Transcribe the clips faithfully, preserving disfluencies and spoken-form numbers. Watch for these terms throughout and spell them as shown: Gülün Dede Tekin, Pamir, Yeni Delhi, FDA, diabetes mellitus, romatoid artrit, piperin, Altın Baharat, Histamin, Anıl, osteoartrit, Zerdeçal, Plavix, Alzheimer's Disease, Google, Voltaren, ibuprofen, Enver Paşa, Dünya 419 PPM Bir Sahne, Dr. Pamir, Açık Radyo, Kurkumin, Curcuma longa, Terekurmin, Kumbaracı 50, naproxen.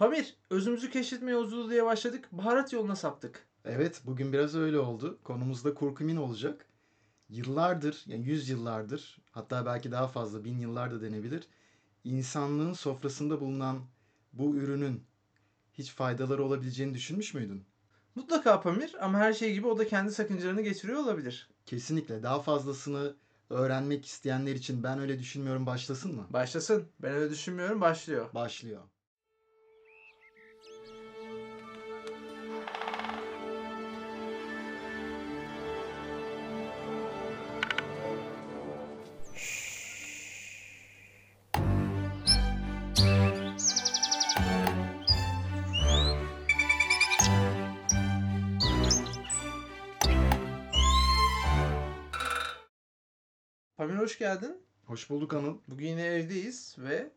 Pamir, özümüzü keşfetme yolculuğu diye başladık, baharat yoluna saptık. Evet, bugün biraz öyle oldu. Konumuz da kurkumin olacak. Yıllardır, yani yüz yıllardır, hatta belki daha fazla, bin yıllar da denebilir, insanlığın sofrasında bulunan bu ürünün hiç faydaları olabileceğini düşünmüş müydün? Mutlaka Pamir, ama her şey gibi o da kendi sakıncalarını getiriyor olabilir. Kesinlikle. Daha fazlasını öğrenmek isteyenler için ben öyle düşünmüyorum başlasın mı? Başlasın. Ben öyle düşünmüyorum başlıyor. Başlıyor. Pamir hoş geldin. Hoş bulduk Anıl. Bugün yine evdeyiz ve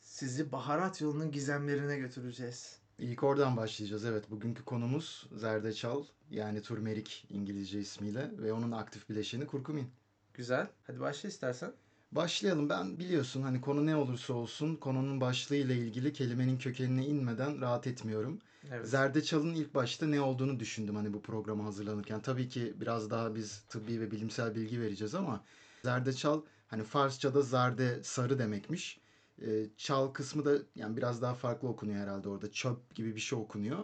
sizi baharat yolunun gizemlerine götüreceğiz. İlk oradan başlayacağız. Evet, bugünkü konumuz zerdeçal, yani turmerik İngilizce ismiyle ve onun aktif bileşeni kurkumin. Güzel. Hadi başla istersen. Başlayalım. Ben biliyorsun hani konu ne olursa olsun konunun başlığıyla ilgili kelimenin kökenine inmeden rahat etmiyorum. Evet. Zerdeçal'ın ilk başta ne olduğunu düşündüm hani bu programa hazırlanırken. Tabii ki biraz daha biz tıbbi ve bilimsel bilgi vereceğiz ama zerdeçal hani Farsça'da zarde sarı demekmiş. E, çal kısmı da yani biraz daha farklı okunuyor herhalde orada. Çöp gibi bir şey okunuyor.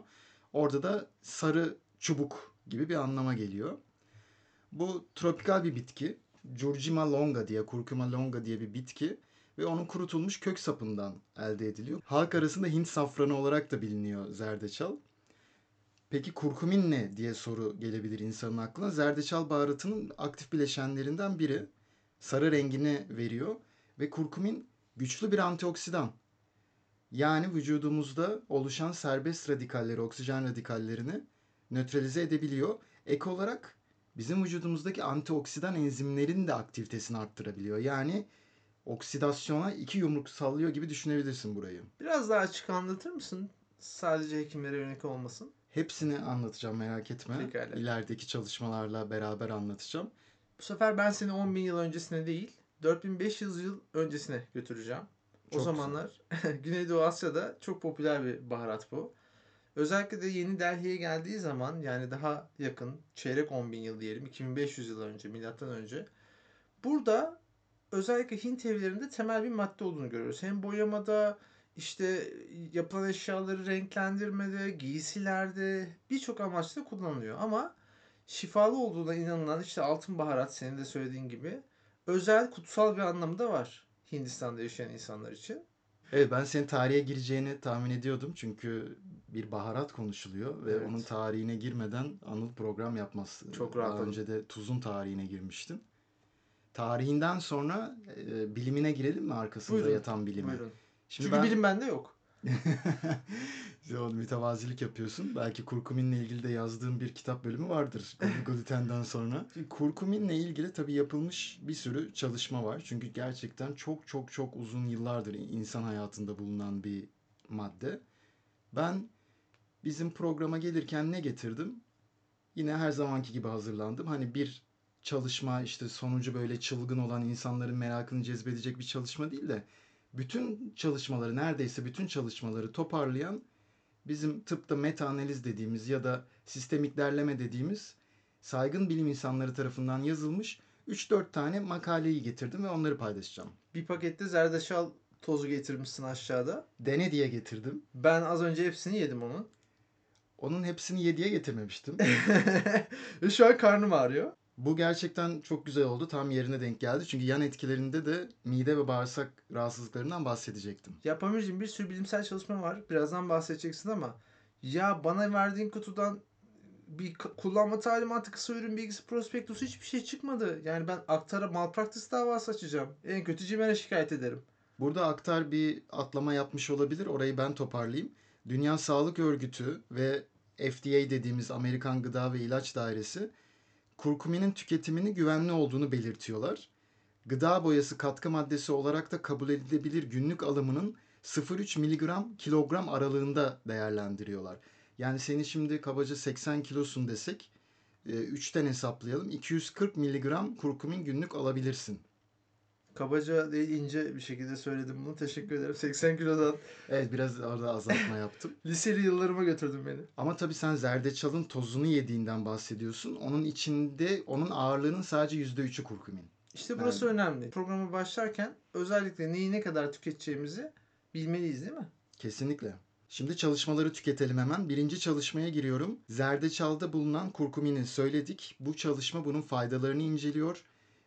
Orada da sarı çubuk gibi bir anlama geliyor. Bu tropikal bir bitki. Curcuma longa diye, Curcuma longa diye bir bitki ve onun kurutulmuş kök sapından elde ediliyor. Halk arasında Hint safranı olarak da biliniyor zerdeçal. Peki kurkumin ne diye soru gelebilir insanın aklına. Zerdeçal baharatının aktif bileşenlerinden biri. Sarı rengini veriyor ve kurkumin güçlü bir antioksidan. Yani vücudumuzda oluşan serbest radikalleri, oksijen radikallerini nötralize edebiliyor. Ek olarak bizim vücudumuzdaki antioksidan enzimlerin de aktivitesini arttırabiliyor. Yani oksidasyona iki yumruk sallıyor gibi düşünebilirsin burayı. Biraz daha açık anlatır mısın? Sadece hekimlere yönelik olmasın. Hepsini anlatacağım, merak etme. Pekala. İlerideki çalışmalarla beraber anlatacağım. Bu sefer ben seni on bin yıl öncesine değil, dört bin beş yüz yıl öncesine götüreceğim. Çok o zamanlar Güneydoğu Asya'da çok popüler bir baharat bu. Özellikle de Yeni Delhi'ye geldiği zaman, yani daha yakın, çeyrek on bin yıl diyelim, iki bin beş yüz yıl önce, milattan önce. Burada özellikle Hint evlerinde temel bir madde olduğunu görüyoruz. Hem boyamada, işte yapılan eşyaları renklendirmede, giysilerde, birçok amaçla kullanılıyor ama şifalı olduğuna inanılan işte altın baharat, senin de söylediğin gibi özel, kutsal bir anlamı da var Hindistan'da yaşayan insanlar için. Evet, ben senin tarihe gireceğini tahmin ediyordum çünkü bir baharat konuşuluyor ve evet, onun tarihine girmeden Anıl program yapmaz. Çok rahat. Daha önce de tuzun tarihine girmiştin. Tarihinden sonra e, bilimine girelim mi, arkasında buyurun, yatan bilimi? Buyurun. Şimdi çünkü ben... bilim bende yok. Mütevazilik yapıyorsun. Belki kurkuminle ilgili de yazdığım bir kitap bölümü vardır glutenden sonra. Kurkuminle ilgili tabii yapılmış bir sürü çalışma var. Çünkü gerçekten çok çok çok uzun yıllardır insan hayatında bulunan bir madde. Ben bizim programa gelirken ne getirdim? Yine her zamanki gibi hazırlandım. Hani bir çalışma, işte sonucu böyle çılgın olan, insanların merakını cezbedecek bir çalışma değil de bütün çalışmaları, neredeyse bütün çalışmaları toparlayan bizim tıpta meta analiz dediğimiz ya da sistemik derleme dediğimiz saygın bilim insanları tarafından yazılmış üç dört tane makaleyi getirdim ve onları paylaşacağım. Bir pakette zerdeçal tozu getirmişsin aşağıda. Dene diye getirdim. Ben az önce hepsini yedim onun. Onun hepsini yediye getirmemiştim. Şu an karnım ağrıyor. Bu gerçekten çok güzel oldu. Tam yerine denk geldi. Çünkü yan etkilerinde de mide ve bağırsak rahatsızlıklarından bahsedecektim. Ya Pamir'cim, bir sürü bilimsel çalışma var. Birazdan bahsedeceksin ama ya bana verdiğin kutudan bir kullanma talimatı, kısa ürün bilgisi, prospektüsü hiçbir şey çıkmadı. Yani ben Aktar'a malpraktis davası açacağım. En kötü CİMER'e şikayet ederim. Burada Aktar bir atlama yapmış olabilir. Orayı ben toparlayayım. Dünya Sağlık Örgütü ve F D A dediğimiz Amerikan Gıda ve İlaç Dairesi kurkuminin tüketimini güvenli olduğunu belirtiyorlar. Gıda boyası katkı maddesi olarak da kabul edilebilir günlük alımının sıfır virgül üç miligram kilogram aralığında değerlendiriyorlar. Yani seni şimdi kabaca seksen kilosun desek, üçten hesaplayalım. iki yüz kırk miligram kurkumin günlük alabilirsin. Kabaca değil, ince bir şekilde söyledim bunu. Teşekkür ederim. seksen kilodan. Evet, biraz orada azaltma yaptım. Liseli yıllarıma götürdün beni. Ama tabii sen zerdeçalın tozunu yediğinden bahsediyorsun. Onun içinde, onun ağırlığının sadece yüzde üçü kurkumin. İşte burası yani önemli. Programa başlarken özellikle neyi ne kadar tüketeceğimizi bilmeliyiz, değil mi? Kesinlikle. Şimdi çalışmaları tüketelim hemen. Birinci çalışmaya giriyorum. Zerdeçalda bulunan kurkumini söyledik. Bu çalışma bunun faydalarını inceliyor.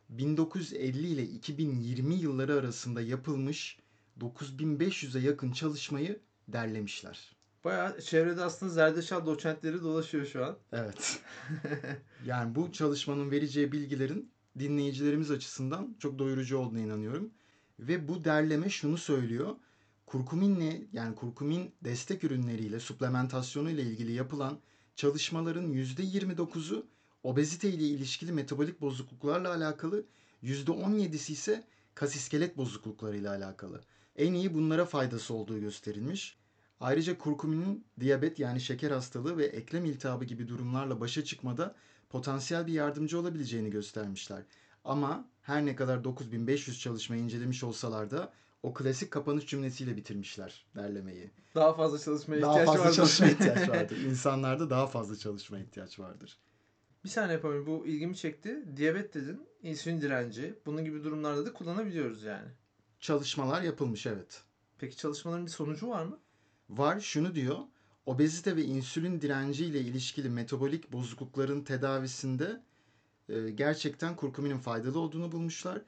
bin dokuz yüz elli ile iki bin yirmi yılları arasında yapılmış dokuz bin beş yüze yakın çalışmayı derlemişler. Bayağı çevrede aslında zerdeçal doçentleri dolaşıyor şu an. Evet. Yani bu çalışmanın vereceği bilgilerin dinleyicilerimiz açısından çok doyurucu olduğuna inanıyorum. Ve bu derleme şunu söylüyor. Kurkuminle, yani kurkumin destek ürünleriyle, suplementasyonu ile ilgili yapılan çalışmaların yüzde yirmi dokuzu obezite ile ilişkili metabolik bozukluklarla alakalı, yüzde on yedisi ise kas iskelet bozukluklarıyla alakalı. En iyi bunlara faydası olduğu gösterilmiş. Ayrıca kurkuminin diyabet, yani şeker hastalığı ve eklem iltihabı gibi durumlarla başa çıkmada potansiyel bir yardımcı olabileceğini göstermişler. Ama her ne kadar dokuz bin beş yüz çalışmayı incelemiş olsalar da o klasik kapanış cümlesiyle bitirmişler derlemeyi. Daha fazla çalışmaya daha ihtiyaç fazla vardır. Daha fazla çalışmaya ihtiyaç vardır. İnsanlarda daha fazla çalışmaya ihtiyaç vardır. Bir saniye yapalım. Bu ilgimi çekti. Diyabet dedin, insülin direnci. Bunun gibi durumlarda da kullanabiliyoruz yani. Çalışmalar yapılmış, evet. Peki çalışmaların bir sonucu var mı? Var. Şunu diyor. Obezite ve insülin direnci ile ilişkili metabolik bozuklukların tedavisinde e, gerçekten kurkuminin faydalı olduğunu bulmuşlar.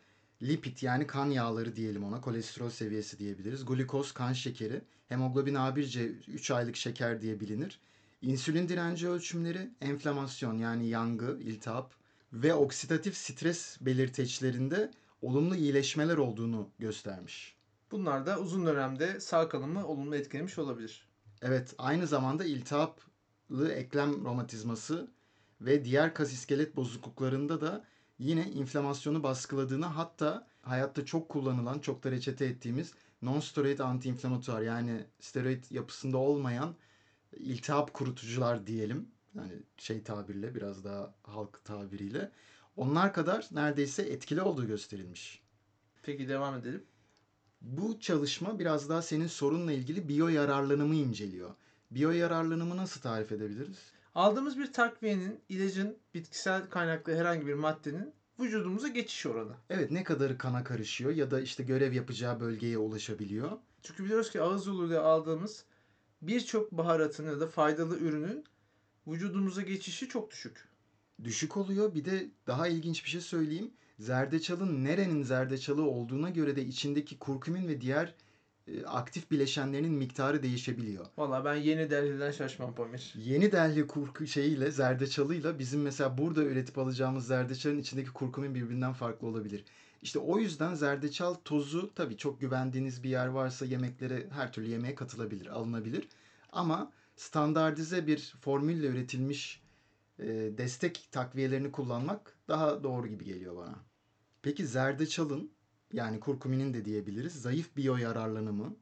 Lipid, yani kan yağları diyelim ona, kolesterol seviyesi diyebiliriz. Glikoz, kan şekeri, hemoglobin A bir C, üç aylık şeker diye bilinir. İnsülin direnci ölçümleri, enflamasyon, yani yangı, iltihap ve oksidatif stres belirteçlerinde olumlu iyileşmeler olduğunu göstermiş. Bunlar da uzun dönemde sağ kalımı olumlu etkilemiş olabilir. Evet, aynı zamanda iltihaplı eklem romatizması ve diğer kas iskelet bozukluklarında da yine inflamasyonu baskıladığını, hatta hayatta çok kullanılan, çok da reçete ettiğimiz non-steroid anti-inflamatuar, yani steroid yapısında olmayan iltihap kurutucular diyelim. Yani şey tabirle, biraz daha halk tabiriyle. Onlar kadar neredeyse etkili olduğu gösterilmiş. Peki devam edelim. Bu çalışma biraz daha senin sorunla ilgili biyo yararlanımı inceliyor. Biyo yararlanımı nasıl tarif edebiliriz? Aldığımız bir takviyenin, ilacın, bitkisel kaynaklı herhangi bir maddenin vücudumuza geçiş oranı. Evet, ne kadarı kana karışıyor ya da işte görev yapacağı bölgeye ulaşabiliyor. Çünkü biliyoruz ki ağız yoluyla aldığımız birçok baharatın ya da faydalı ürünün vücudumuza geçişi çok düşük. Düşük oluyor. Bir de daha ilginç bir şey söyleyeyim. Zerdeçalın nerenin zerdeçalı olduğuna göre de içindeki kurkumin ve diğer aktif bileşenlerinin miktarı değişebiliyor. Valla ben Yeni Delhi'den şaşmam Pamir. Yeni Delhi kurku şeyiyle, zerdeçalıyla bizim mesela burada üretip alacağımız zerdeçalın içindeki kurkumin birbirinden farklı olabilir. İşte o yüzden zerdeçal tozu, tabii çok güvendiğiniz bir yer varsa yemeklere, her türlü yemeğe katılabilir, alınabilir. Ama standartize bir formülle üretilmiş e, destek takviyelerini kullanmak daha doğru gibi geliyor bana. Peki zerdeçalın, yani kurkuminin de diyebiliriz, zayıf biyo yararlanımı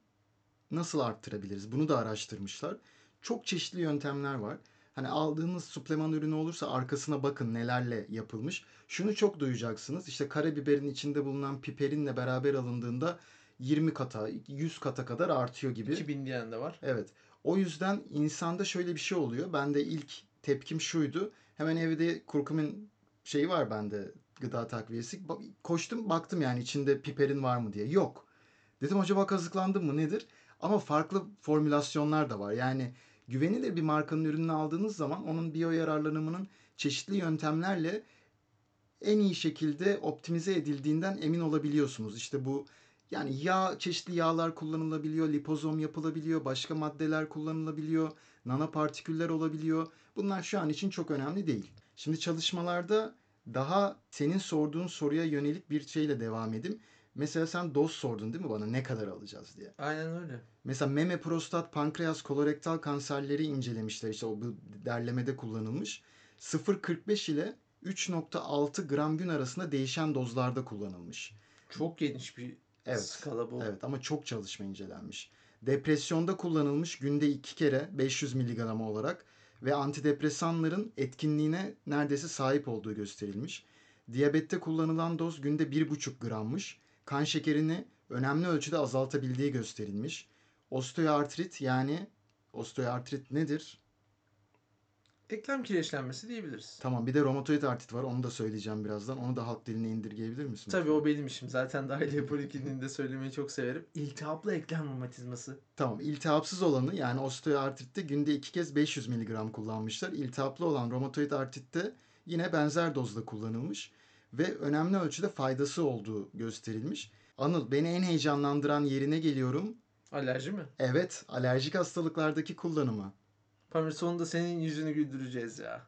nasıl arttırabiliriz? Bunu da araştırmışlar. Çok çeşitli yöntemler var. Hani aldığınız supleman ürünü olursa arkasına bakın nelerle yapılmış. Şunu çok duyacaksınız. İşte karabiberin içinde bulunan piperinle beraber alındığında yirmi kata, yüz kata kadar artıyor gibi. iki bin diyen de var. Evet. O yüzden insanda şöyle bir şey oluyor. Ben de ilk tepkim şuydu. Hemen evde kurkumin şeyi var bende, gıda takviyesi. Koştum, baktım yani içinde piperin var mı diye. Yok. Dedim acaba kazıklandım mı, nedir? Ama farklı formülasyonlar da var. Yani güvenilir bir markanın ürününü aldığınız zaman onun biyo yararlanımının çeşitli yöntemlerle en iyi şekilde optimize edildiğinden emin olabiliyorsunuz. İşte bu, yani yağ, çeşitli yağlar kullanılabiliyor, lipozom yapılabiliyor, başka maddeler kullanılabiliyor, nanopartiküller olabiliyor. Bunlar şu an için çok önemli değil. Şimdi çalışmalarda daha senin sorduğun soruya yönelik bir şeyle devam edeyim. Mesela sen doz sordun değil mi bana, ne kadar alacağız diye. Aynen öyle. Mesela meme, prostat, pankreas, kolorektal kanserleri incelemişler. İşte o derlemede kullanılmış. sıfır virgül kırk beş ile üç virgül altı gram gün arasında değişen dozlarda kullanılmış. Çok geniş bir evet, skala bu. Evet, ama çok çalışma incelenmiş. Depresyonda kullanılmış, günde iki kere beş yüz miligram olarak ve antidepresanların etkinliğine neredeyse sahip olduğu gösterilmiş. Diyabette kullanılan doz günde bir virgül beş grammış. kan şekerini önemli ölçüde azaltabildiği gösterilmiş. Osteoartrit yani osteoartrit nedir? Eklem kireçlenmesi diyebiliriz. Tamam, bir de romatoid artrit var, onu da söyleyeceğim birazdan. Onu da halk diline indirgeyebilir misin? Tabii, o benim işim. Zaten dahiliye polikliniğinde söylemeyi çok severim. İltihaplı eklem romatizması. Tamam, iltihapsız olanı yani osteoartritte günde iki kez beş yüz miligram kullanmışlar. İltihaplı olan romatoid artritte yine benzer dozda kullanılmış ve önemli ölçüde faydası olduğu gösterilmiş. Anıl, beni en heyecanlandıran yerine geliyorum. Alerji mi? Evet, alerjik hastalıklardaki kullanımı. Pamir, sonunda senin yüzünü güldüreceğiz ya.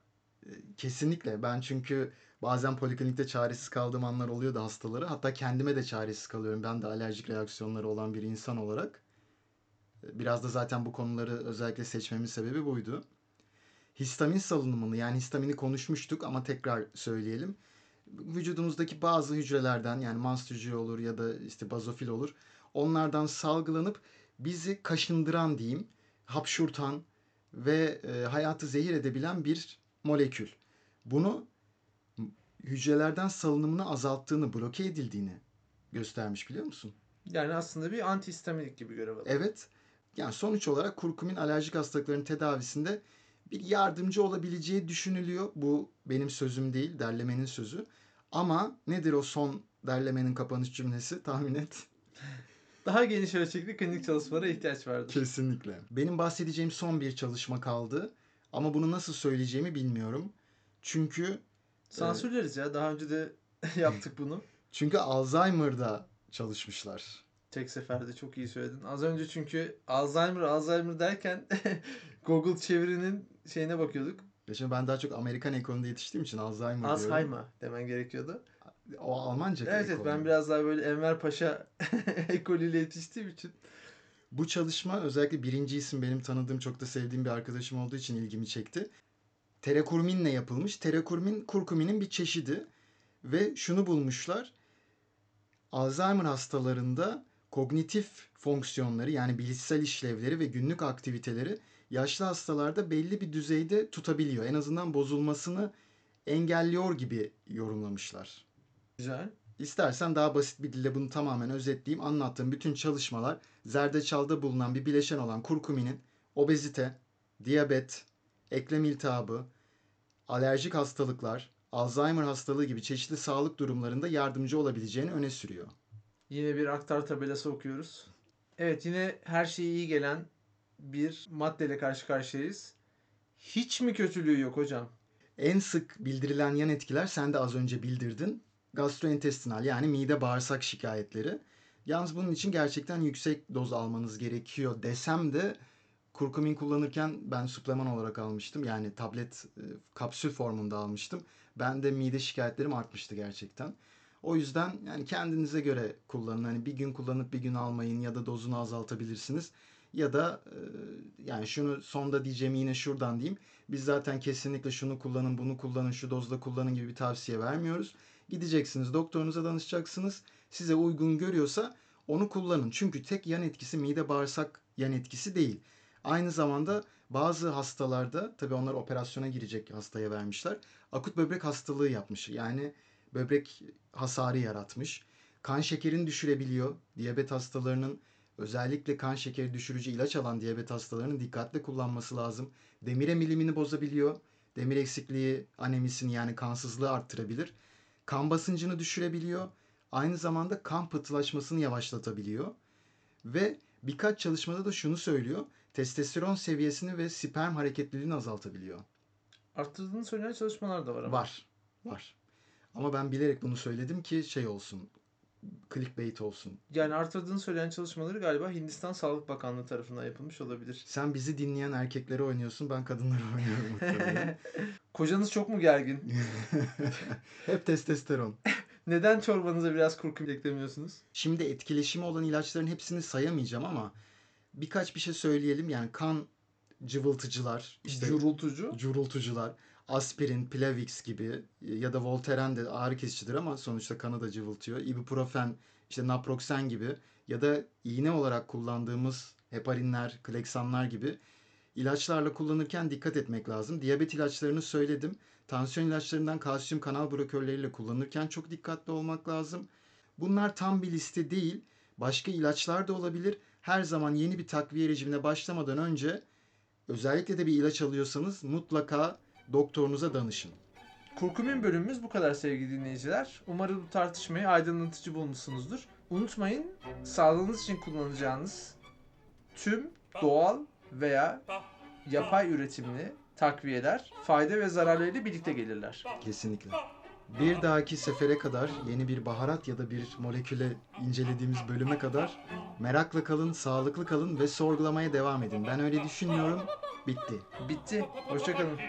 Kesinlikle. Ben çünkü bazen poliklinikte çaresiz kaldığım anlar oluyor da hastalara. Hatta kendime de çaresiz kalıyorum. Ben de alerjik reaksiyonları olan bir insan olarak. Biraz da zaten bu konuları özellikle seçmemin sebebi buydu. Histamin salınımını, yani histamini konuşmuştuk ama tekrar söyleyelim. Vücudumuzdaki bazı hücrelerden, yani mast hücre olur ya da işte bazofil olur, onlardan salgılanıp bizi kaşındıran diyeyim, hapşurtan ve e, hayatı zehir edebilen bir molekül. Bunu hücrelerden salınımını azalttığını, bloke edildiğini göstermiş, biliyor musun? Yani aslında bir antihistaminik gibi görev alıyor. Evet. Yani sonuç olarak kurkumin alerjik hastalıkların tedavisinde bir yardımcı olabileceği düşünülüyor. Bu benim sözüm değil, derlemenin sözü. Ama nedir o son derlemenin kapanış cümlesi? Tahmin et. Daha geniş ölçekli klinik çalışmalara ihtiyaç vardır. Kesinlikle. Benim bahsedeceğim son bir çalışma kaldı. Ama bunu nasıl söyleyeceğimi bilmiyorum. Çünkü... Sansürleriz e... ya. Daha önce de yaptık bunu. Çünkü Alzheimer'da çalışmışlar. Tek seferde çok iyi söyledin. Az önce çünkü Alzheimer, Alzheimer derken Google çevirinin şeyine bakıyorduk. Ya şimdi ben daha çok Amerikan ekolunda yetiştiğim için Alzheimer, Alzheimer diyorum. Alzheimer demen gerekiyordu. O Almanca ekolü. Evet, evet, ben biraz daha böyle Enver Paşa ekolüyle yetiştiğim için. Bu çalışma özellikle birinci isim benim tanıdığım, çok da sevdiğim bir arkadaşım olduğu için ilgimi çekti. Terekurminle yapılmış. Terekurmin, kurkuminin bir çeşidi. Ve şunu bulmuşlar. Alzheimer hastalarında kognitif fonksiyonları, yani bilişsel işlevleri ve günlük aktiviteleri yaşlı hastalarda belli bir düzeyde tutabiliyor. En azından bozulmasını engelliyor gibi yorumlamışlar. Güzel. İstersen daha basit bir dille bunu tamamen özetleyeyim. Anlattığım bütün çalışmalar zerdeçalda bulunan bir bileşen olan kurkuminin obezite, diyabet, eklem iltihabı, alerjik hastalıklar, Alzheimer hastalığı gibi çeşitli sağlık durumlarında yardımcı olabileceğini öne sürüyor. Yine bir aktar tabelası okuyoruz. Evet, yine her şeye iyi gelen bir maddeyle karşı karşıyayız. Hiç mi kötülüğü yok hocam? En sık bildirilen yan etkiler, sen de az önce bildirdin, gastrointestinal yani mide bağırsak şikayetleri. Yalnız bunun için gerçekten yüksek doz almanız gerekiyor desem de kurkumin kullanırken ben supleman olarak almıştım. Yani tablet, kapsül formunda almıştım. Ben de mide şikayetlerim artmıştı gerçekten. O yüzden yani kendinize göre kullanın. Hani bir gün kullanıp bir gün almayın ya da dozunu azaltabilirsiniz. Ya da yani şunu sonda diyeceğimi yine şuradan diyeyim. Biz zaten kesinlikle şunu kullanın, bunu kullanın, şu dozda kullanın gibi bir tavsiye vermiyoruz. Gideceksiniz, doktorunuza danışacaksınız. Size uygun görüyorsa onu kullanın. Çünkü tek yan etkisi mide bağırsak yan etkisi değil. Aynı zamanda bazı hastalarda, tabii onlar operasyona girecek hastaya vermişler, akut böbrek hastalığı yapmış. Yani böbrek hasarı yaratmış. Kan şekerini düşürebiliyor. Diyabet hastalarının, özellikle kan şekeri düşürücü ilaç alan diyabet hastalarının dikkatli kullanması lazım. Demir emilimini bozabiliyor. Demir eksikliği anemisini yani kansızlığı arttırabilir. Kan basıncını düşürebiliyor. Aynı zamanda kan pıhtılaşmasını yavaşlatabiliyor. Ve birkaç çalışmada da şunu söylüyor. Testosteron seviyesini ve sperm hareketliliğini azaltabiliyor. Arttırdığını söyleyen çalışmalar da var ama. Var. Var. Ama ben bilerek bunu söyledim ki şey olsun, clickbait olsun. Yani arttırdığını söyleyen çalışmaları galiba Hindistan Sağlık Bakanlığı tarafından yapılmış olabilir. Sen bizi dinleyen erkeklere oynuyorsun, ben kadınlara oynuyorum muhtemelen. Kocanız çok mu gergin? Hep testosteron. Neden çorbanıza biraz kurkumin eklemiyorsunuz? Şimdi etkileşimi olan ilaçların hepsini sayamayacağım ama birkaç bir şey söyleyelim. Yani kan cıvıltıcılar, işte curultucu, curultucular, aspirin, Plavix gibi ya da Voltaren de ağrı kesicidir ama sonuçta kanı da cıvıltıyor. İbuprofen, işte naproxen gibi ya da iğne olarak kullandığımız heparinler, kleksanlar gibi ilaçlarla kullanırken dikkat etmek lazım. Diyabet ilaçlarını söyledim. Tansiyon ilaçlarından kalsiyum kanal blokörleriyle kullanırken çok dikkatli olmak lazım. Bunlar tam bir liste değil. Başka ilaçlar da olabilir. Her zaman yeni bir takviye rejimine başlamadan önce özellikle de bir ilaç alıyorsanız mutlaka doktorunuza danışın. Kurkumin bölümümüz bu kadar sevgili dinleyiciler. Umarım bu tartışmayı aydınlatıcı bulmuşsunuzdur. Unutmayın, sağlığınız için kullanacağınız tüm doğal veya yapay üretimli takviyeler fayda ve zararlarıyla birlikte gelirler. Kesinlikle. Bir dahaki sefere kadar, yeni bir baharat ya da bir moleküle incelediğimiz bölüme kadar merakla kalın, sağlıklı kalın ve sorgulamaya devam edin. Ben öyle düşünmüyorum. Bitti. Bitti. Hoşça kalın.